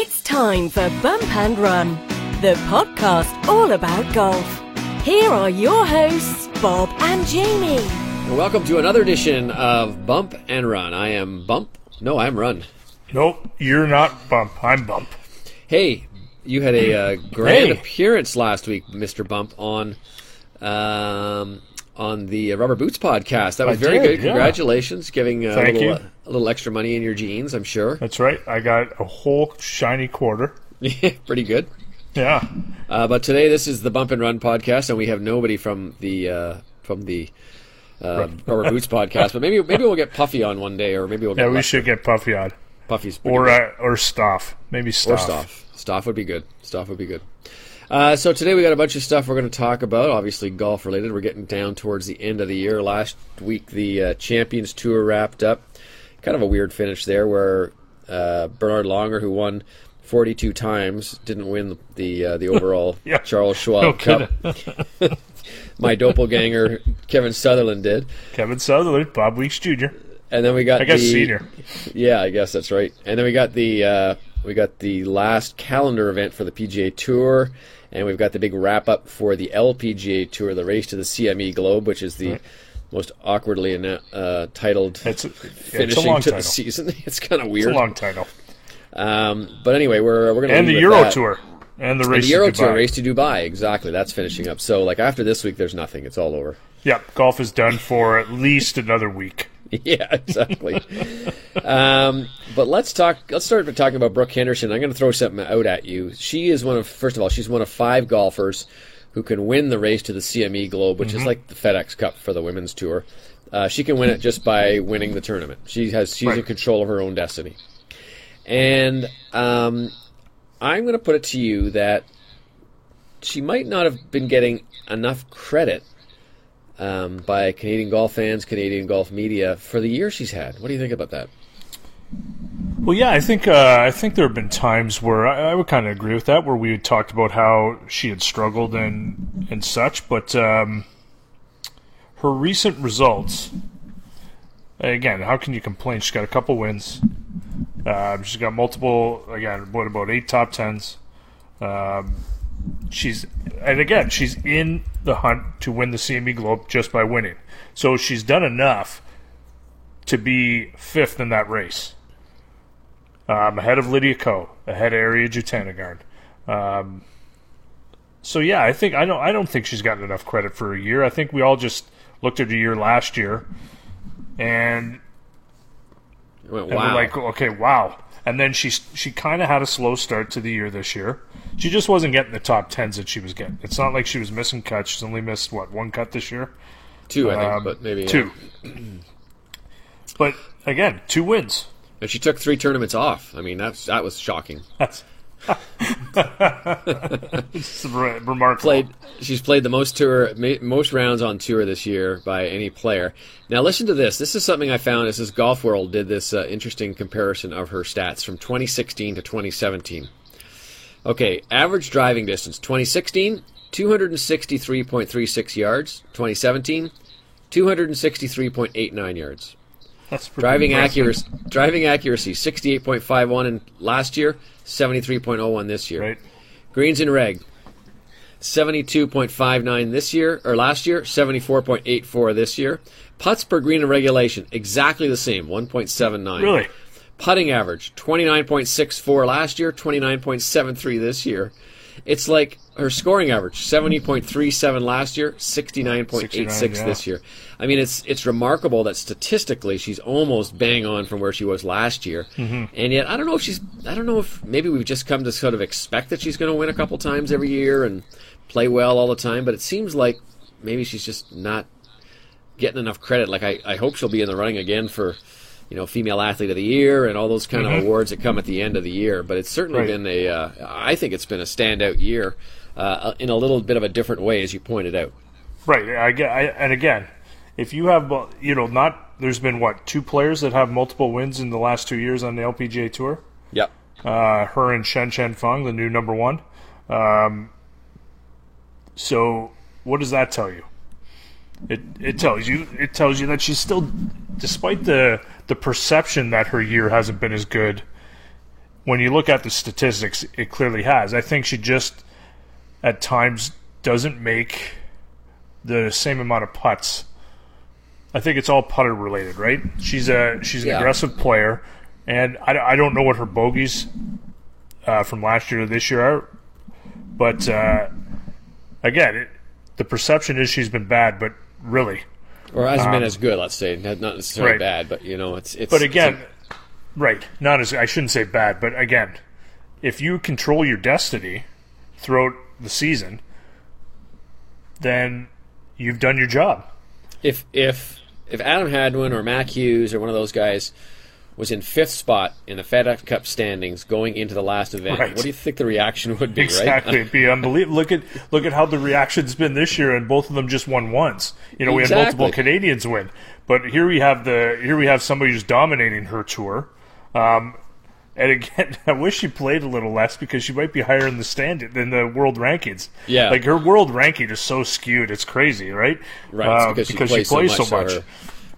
It's time for Bump and Run, the podcast all about golf. Here are your hosts, Bob and Jamie. Welcome to another edition of Bump and Run. I am Bump. No, I'm Run. Nope, you're not Bump. I'm Bump. Hey, you had a grand appearance last week, Mr. Bump, on the Rubber Boots podcast. That was very good. Yeah. Congratulations, giving a little extra money in your jeans, I'm sure. That's right. I got a whole shiny quarter. Pretty good. Yeah. But today, this is the Bump and Run podcast, and we have nobody from the Rubber Boots podcast. But maybe we'll get Puffy on one day, or maybe we'll get we should get Puffy on. Puffy's or Stoff. Maybe Stoff. Or Stoff. Stoff would be good. Stoff would be good. So today we got a bunch of stuff we're going to talk about, obviously golf related. We're getting down towards the end of the year. Last week the Champions Tour wrapped up. Kind of a weird finish there where Bernard Langer, who won 42 times, didn't win the overall Charles Schwab Cup. My doppelganger Kevin Sutherland did. Kevin Sutherland, Bob Weeks Jr. And then we got senior. Yeah, I guess that's right. And then we got the last calendar event for the PGA Tour, and we've got the big wrap up for the LPGA Tour, the race to the CME Globe, which is the most awkwardly titled finishing to the season. It's kind of weird. It's a long title. But anyway, we're going to end the Euro Tour. And the Race to Dubai, exactly. That's finishing up. So, after this week, there's nothing. It's all over. Yep, golf is done for at least another week. Yeah, exactly. But let's start by talking about Brooke Henderson. I'm going to throw something out at you. She is she's one of five golfers who can win the race to the CME Globe, which is like the FedEx Cup for the women's tour. She can win it just by winning the tournament. She's in control of her own destiny. And I'm going to put it to you that she might not have been getting enough credit by Canadian golf fans, Canadian golf media for the year she's had. What do you think about that? Well, yeah, I think there have been times where I would kind of agree with that, where we had talked about how she had struggled and such, but her recent results, again, how can you complain? She's got a couple wins. She's got multiple, again, what about 8 top 10s? She's in the hunt to win the CME Globe just by winning. So she's done enough to be 5th in that race. Ahead of Lydia Ko, ahead of Ariya Jutanagarn. So yeah, I don't think she's gotten enough credit for a year. I think we all just looked at a year last year and we're like, okay, wow. And then she kind of had a slow start to the year this year. She just wasn't getting the top 10s that she was getting. It's not like she was missing cuts. She's only missed, one cut this year? Two, I think, but maybe... Two. Yeah. But, again, 2 wins. And she took 3 tournaments off. I mean, that was shocking. That's remarkable. She's played the most rounds on tour this year by any player. Now listen to this. This is something I found. This is Golf World did this interesting comparison of her stats from 2016 to 2017. Okay, average driving distance 2016, 263.36 yards. 2017, 263.89 yards. That's pretty driving accuracy 68.51 in last year, 73.01 this year. Right. Greens and reg 72.59 this year or last year, 74.84 this year. Putts per green and regulation exactly the same, 1.79. Really? Putting average 29.64 last year, 29.73 this year. It's like her scoring average, 70.37 last year, 69.86 this year. I mean, it's remarkable that statistically she's almost bang on from where she was last year. Mm-hmm. And yet, I don't know if maybe we've just come to sort of expect that she's going to win a couple times every year and play well all the time. But it seems like maybe she's just not getting enough credit. Like, I hope she'll be in the running again for... Female Athlete of the Year and all those kind of awards that come at the end of the year. But it's certainly been I think it's been a standout year in a little bit of a different way, as you pointed out. Right. And again, if you have, there's been, 2 players that have multiple wins in the last 2 years on the LPGA Tour? Yep. Her and Shen Chen Feng, the new number 1. So what does that tell you? It tells you that she's still, despite the perception that her year hasn't been as good, when you look at the statistics, it clearly has. I think she just, at times, doesn't make the same amount of putts. I think it's all putter related, right? She's an aggressive player, and I don't know what her bogeys from last year to this year are, but again, the perception is she's been bad, but really, or hasn't been as good. Let's say not necessarily bad, but it's. But again, I shouldn't say bad, but again, if you control your destiny throughout the season, then you've done your job. If Adam Hadwin or Mac Hughes or one of those guys was in fifth spot in the FedEx Cup standings going into the last event, what do you think the reaction would be? Exactly, it'd be unbelievable. Look at how the reaction's been this year, and both of them just won once. We had multiple Canadians win, but here we have somebody who's dominating her tour. And again, I wish she played a little less because she might be higher in the standing than the world rankings. Yeah, her world ranking is so skewed; it's crazy, right? Right, it's because she plays so much.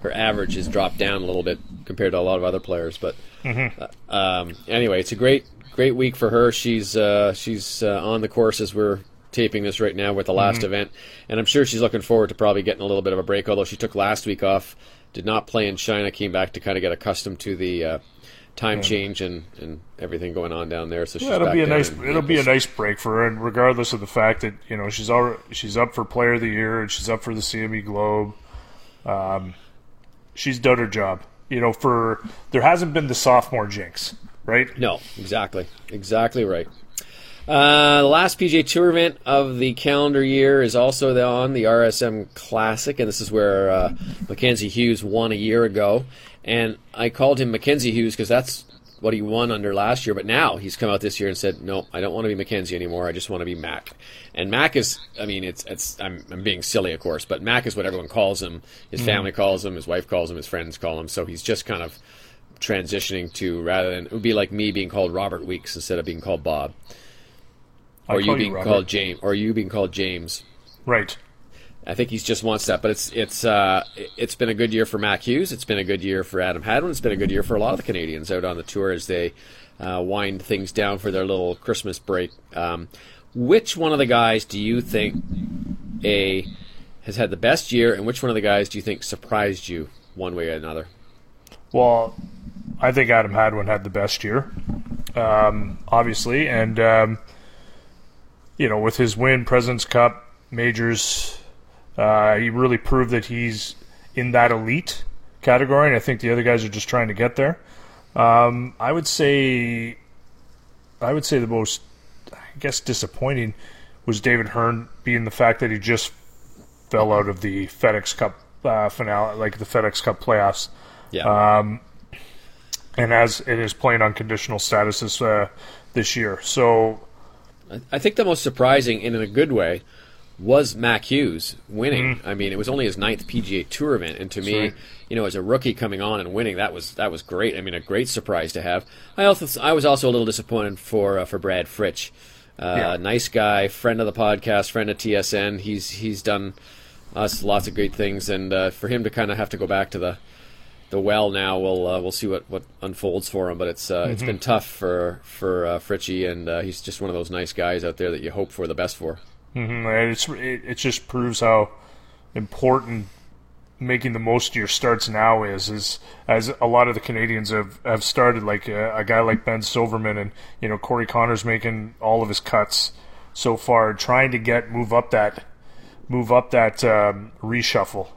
Her average has dropped down a little bit compared to a lot of other players. But anyway, it's a great week for her. She's on the course as we're taping this right now with the last event, and I'm sure she's looking forward to probably getting a little bit of a break. Although she took last week off, did not play in China, came back to kind of get accustomed to the time change and everything going on down there. So she's it'll be a nice break for her, and regardless of the fact that she's up for Player of the Year and she's up for the CME Globe, she's done her job. There hasn't been the sophomore jinx, right? No, exactly right. The last PGA Tour event of the calendar year is also on the RSM Classic, and this is where Mackenzie Hughes won a year ago. And I called him Mackenzie Hughes because that's what he won under last year. But now he's come out this year and said, no, I don't want to be Mackenzie anymore. I just want to be Mac. And Mac is, I'm being silly, of course, but Mac is what everyone calls him. His family calls him, his wife calls him, his friends call him. So he's just kind of transitioning to, rather than, it would be like me being called Robert Weeks instead of being called Bob. Or you being called James. Or you being called James. Right. I think he just wants that, but it's been a good year for Mac Hughes. It's been a good year for Adam Hadwin. It's been a good year for a lot of the Canadians out on the tour as they wind things down for their little Christmas break. Which one of the guys do you think has had the best year, and which one of the guys do you think surprised you one way or another? Well, I think Adam Hadwin had the best year, obviously, and with his win, President's Cup, majors. He really proved that he's in that elite category, and I think the other guys are just trying to get there. I would say the most, disappointing was David Hearn, being the fact that he just fell out of the FedEx Cup finale, like the FedEx Cup playoffs. Yeah. And is playing on conditional status this year. So, I think the most surprising, and in a good way, was Mac Hughes winning. Mm-hmm. It was only his ninth PGA Tour event, and to me, as a rookie coming on and winning, that was great. A great surprise to have. I was also a little disappointed for Brad Fritsch. Nice guy, friend of the podcast, friend of TSN. He's done us lots of great things, and for him to kind of have to go back to the well now, we'll see what unfolds for him. But it's been tough for Fritchie, and he's just one of those nice guys out there that you hope for the best for. Mm-hmm. And it just proves how important making the most of your starts now is as a lot of the Canadians have started, like a guy like Ben Silverman and Corey Connors making all of his cuts so far, trying to move up that reshuffle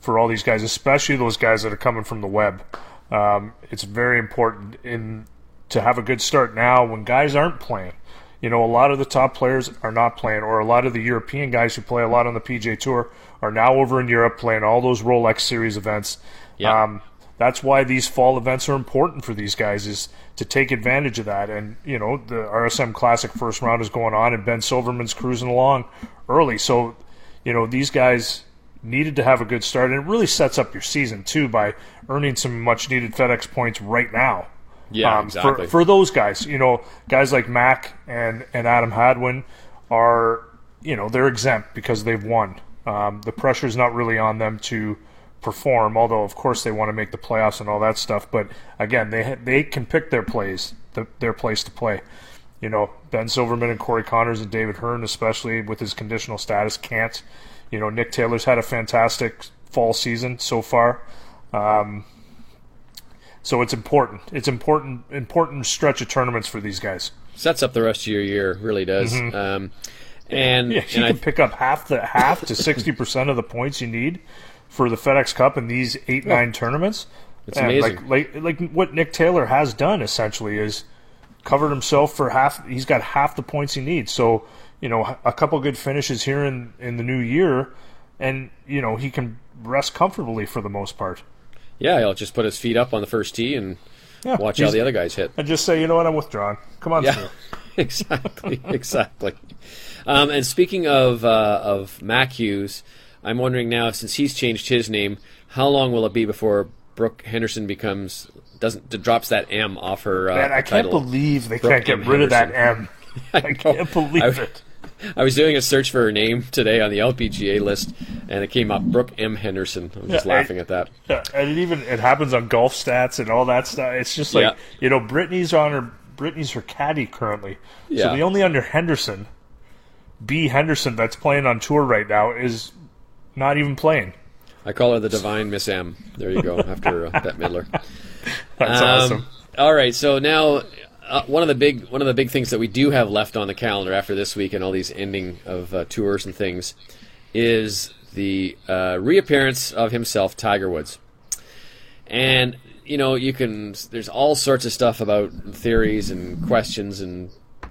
for all these guys, especially those guys that are coming from the web. It's very important to have a good start now when guys aren't playing. A lot of the top players are not playing, or a lot of the European guys who play a lot on the PGA Tour are now over in Europe playing all those Rolex Series events. Yeah. That's why these fall events are important for these guys, is to take advantage of that. And, the RSM Classic first round is going on, and Ben Silverman's cruising along early. So, these guys needed to have a good start, and it really sets up your season, too, by earning some much-needed FedEx points right now. Yeah, exactly. For those guys, guys like Mac and Adam Hadwin are, they're exempt because they've won. The pressure's not really on them to perform, although of course they want to make the playoffs and all that stuff. But again, they can pick their plays, their place to play. You know, Ben Silverman and Corey Connors and David Hearn, especially with his conditional status, can't. You know, Nick Taylor's had a fantastic fall season so far. So it's important. It's important stretch of tournaments for these guys. Sets up the rest of your year, really does. Mm-hmm. And yeah, you can pick up half to 60% of the points you need for the FedEx Cup in these 8-9 tournaments. It's amazing. Like what Nick Taylor has done essentially is covered himself for half. He's got half the points he needs. So you know, a couple good finishes here in the new year, and you know he can rest comfortably for the most part. Yeah, he'll just put his feet up on the first tee and watch how the other guys hit. And just say, you know what, I'm withdrawn. Come on, through. Exactly. And speaking of Mac Hughes, I'm wondering now, since he's changed his name, how long will it be before Brooke Henderson drops that M off her title? Man, I can't believe they can't get rid of that M. I can't believe it. I was doing a search for her name today on the LPGA list, and it came up, Brooke M. Henderson. I'm just laughing at that. Yeah, and it happens on golf stats and all that stuff. It's just like, you know, Brittany's her caddy currently. Yeah. So the only under Henderson, B. Henderson, that's playing on tour right now is not even playing. I call her the divine Miss M. There you go, after Bette Midler. That's awesome. All right, so now... one of the big things that we do have left on the calendar after this week and all these ending of tours and things is the reappearance of himself, Tiger Woods. And you know, there's all sorts of stuff about theories and questions and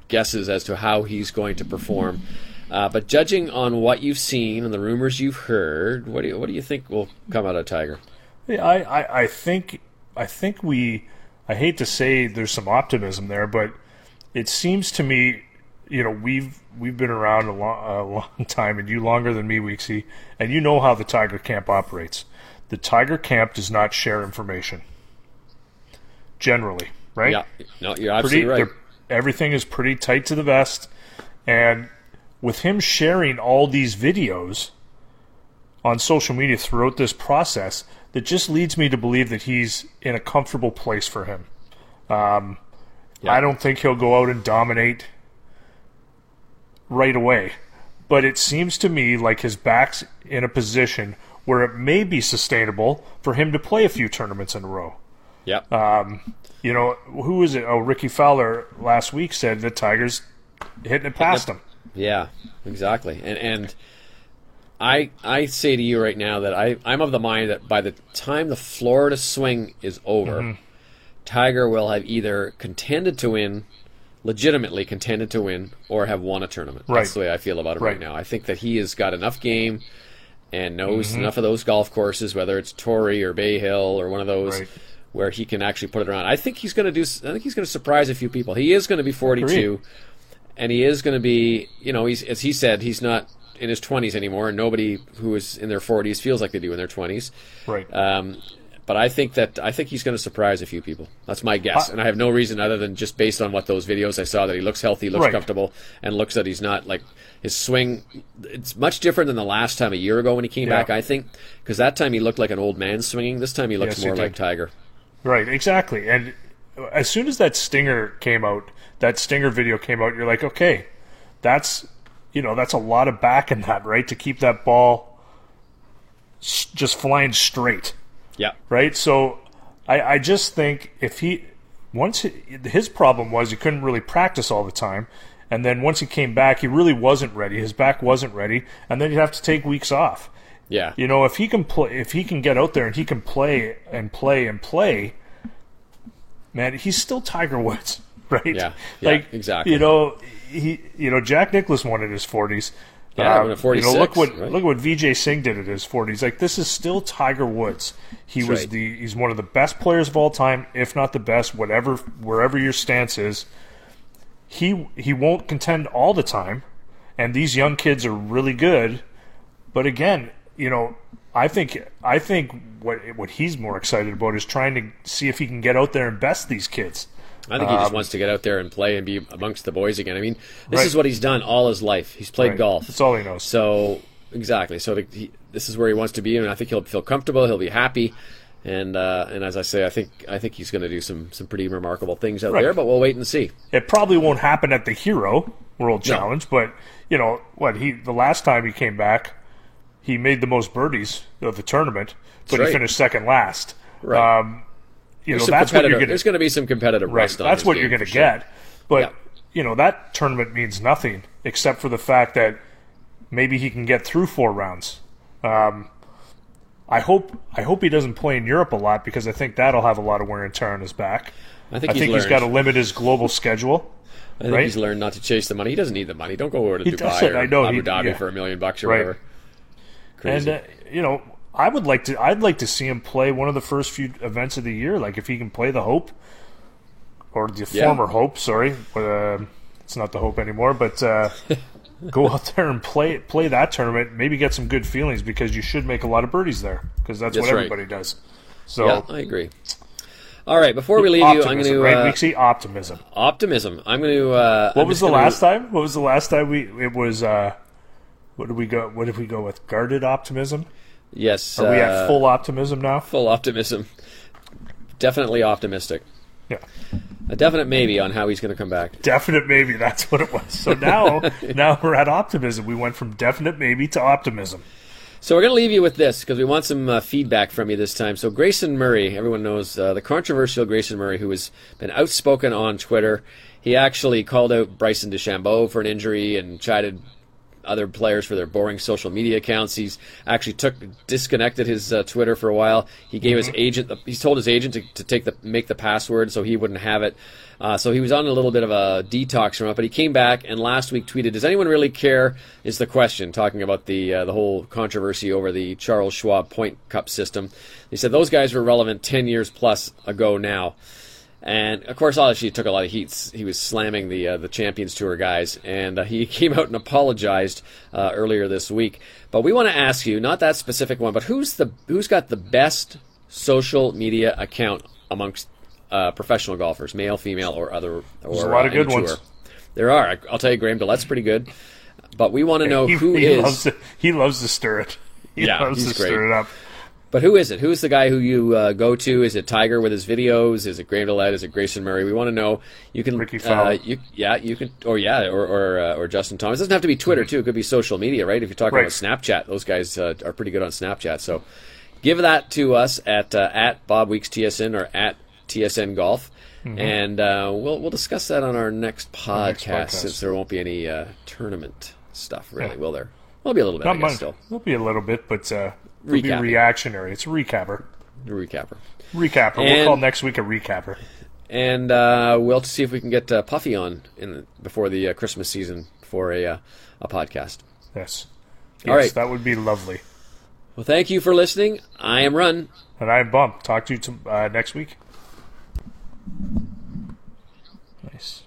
guesses as to how he's going to perform. But judging on what you've seen and the rumors you've heard, what do you think will come out of Tiger? Yeah, I think we. I hate to say there's some optimism there, but it seems to me, you know, we've been around a long time, and you longer than me, Weeksy, and you know how the Tiger camp operates. The Tiger camp does not share information, generally, right? Yeah, no, you're absolutely right. Everything is pretty tight to the vest, and with him sharing all these videos on social media throughout this process, that just leads me to believe that he's in a comfortable place for him. I don't think he'll go out and dominate right away, but it seems to me like his back's in a position where it may be sustainable for him to play a few tournaments in a row. Yep. You know, who is it? Oh, Ricky Fowler last week said that Tiger's hitting it past him. Yeah, exactly. And I say to you right now that I'm of the mind that by the time the Florida swing is over, mm-hmm. Tiger will have either legitimately contended to win, or have won a tournament. Right. That's the way I feel about it right now. I think that he has got enough game and knows mm-hmm. enough of those golf courses, whether it's Torrey or Bay Hill or one of those, where he can actually put it around. I think he's going to surprise a few people. He is going to be 42, and he is going to be, you know, he's, as he said, he's not in his 20s anymore, and nobody who is in their 40s feels like they do in their 20s. Right. But I think he's going to surprise a few people. That's my guess, and I have no reason other than just based on what those videos I saw, that he looks healthy, looks comfortable, and looks that he's not like his swing. It's much different than the last time a year ago when he came back, I think, because that time he looked like an old man swinging. This time he looks more like Tiger. Right, exactly. And as soon as that Stinger video came out, you're like, okay, that's a lot of back in that, right? To keep that ball just flying straight. Yeah. Right? So I just think his problem was he couldn't really practice all the time. And then once he came back, he really wasn't ready. His back wasn't ready. And then you'd have to take weeks off. Yeah. You know, if he can get out there and he can play and play and play, man, he's still Tiger Woods, right? Yeah like, exactly. You know, Jack Nicklaus won in his 40s. Yeah, in 46. You know, look what Vijay Singh did at his 40s. Like, this is still Tiger Woods. He's one of the best players of all time, if not the best. Wherever your stance is, he won't contend all the time, and these young kids are really good. But again, you know, I think what he's more excited about is trying to see if he can get out there and best these kids. I think he just wants to get out there and play and be amongst the boys again. I mean, this is what he's done all his life. He's played golf. That's all he knows. So Exactly. So this is where he wants to be, and I think he'll feel comfortable. He'll be happy, and as I say, I think he's going to do some pretty remarkable things out there. But we'll wait and see. It probably won't happen at the Hero World Challenge, but you know what? The last time he came back, he made the most birdies of the tournament, but he finished second last. Right. That's what you're going to. There's going to be some competitive rust on that's what you're going to get. But you know that tournament means nothing except for the fact that maybe he can get through four rounds. I hope he doesn't play in Europe a lot because I think that'll have a lot of wear and tear on his back. I think he's got to limit his global schedule. I think he's learned not to chase the money. He doesn't need the money. Don't go over to Dubai or Abu Dhabi for $1 million or whatever. Crazy. And I'd like to see him play one of the first few events of the year. Like if he can play the Hope or the former Hope. Sorry, it's not the Hope anymore, but. Go out there and play that tournament. Maybe get some good feelings because you should make a lot of birdies there because that's what everybody does. So yeah, I agree. All right, before we leave you, I'm going to optimism. I'm going to. What was the last time we? It was. What did we go with? Guarded optimism. Yes. Are we at full optimism now? Full optimism. Definitely optimistic. Yeah. A definite maybe on how he's going to come back. Definite maybe, that's what it was. So now we're at optimism. We went from definite maybe to optimism. So we're going to leave you with this because we want some feedback from you this time. So Grayson Murray, everyone knows the controversial Grayson Murray, who has been outspoken on Twitter. He actually called out Bryson DeChambeau for an injury and chided other players for their boring social media accounts. He's actually disconnected his Twitter for a while. He gave his agent. He's told his agent to make the password so he wouldn't have it. So he was on a little bit of a detox from it, but he came back and last week tweeted, "Does anyone really care?" is the question, talking about the whole controversy over the Charles Schwab Point Cup system. He said those guys were relevant 10 years plus ago now. And, of course, obviously, took a lot of heat. He was slamming the Champions Tour guys, and he came out and apologized earlier this week. But we want to ask you, not that specific one, but who's got the best social media account amongst professional golfers, male, female, or other? There's a lot of good ones. There are. I'll tell you, Graham Dillett's pretty good. But we want to know who is. He loves to stir it. Stir it up. But who is it? Who's the guy who you go to? Is it Tiger with his videos? Is it Graham Dillette? Is it Grayson Murray? We want to know. You can Ricky Fowler. Or Justin Thomas. It doesn't have to be Twitter too. It could be social media, right? If you're talking about Snapchat, those guys are pretty good on Snapchat. So give that to us at Bob Weeks TSN or at TSN Golf, and we'll discuss that on our next podcast. Since there won't be any tournament stuff, really, will there? Will be a little bit. Not much. Still, will be a little bit, but. Be reactionary. It's a recapper. Recapper. We'll call next week a recapper. And we'll see if we can get Puffy on before the Christmas season for a podcast. Yes. All right. That would be lovely. Well, thank you for listening. I am Run. And I am Bump. Talk to you next week. Nice.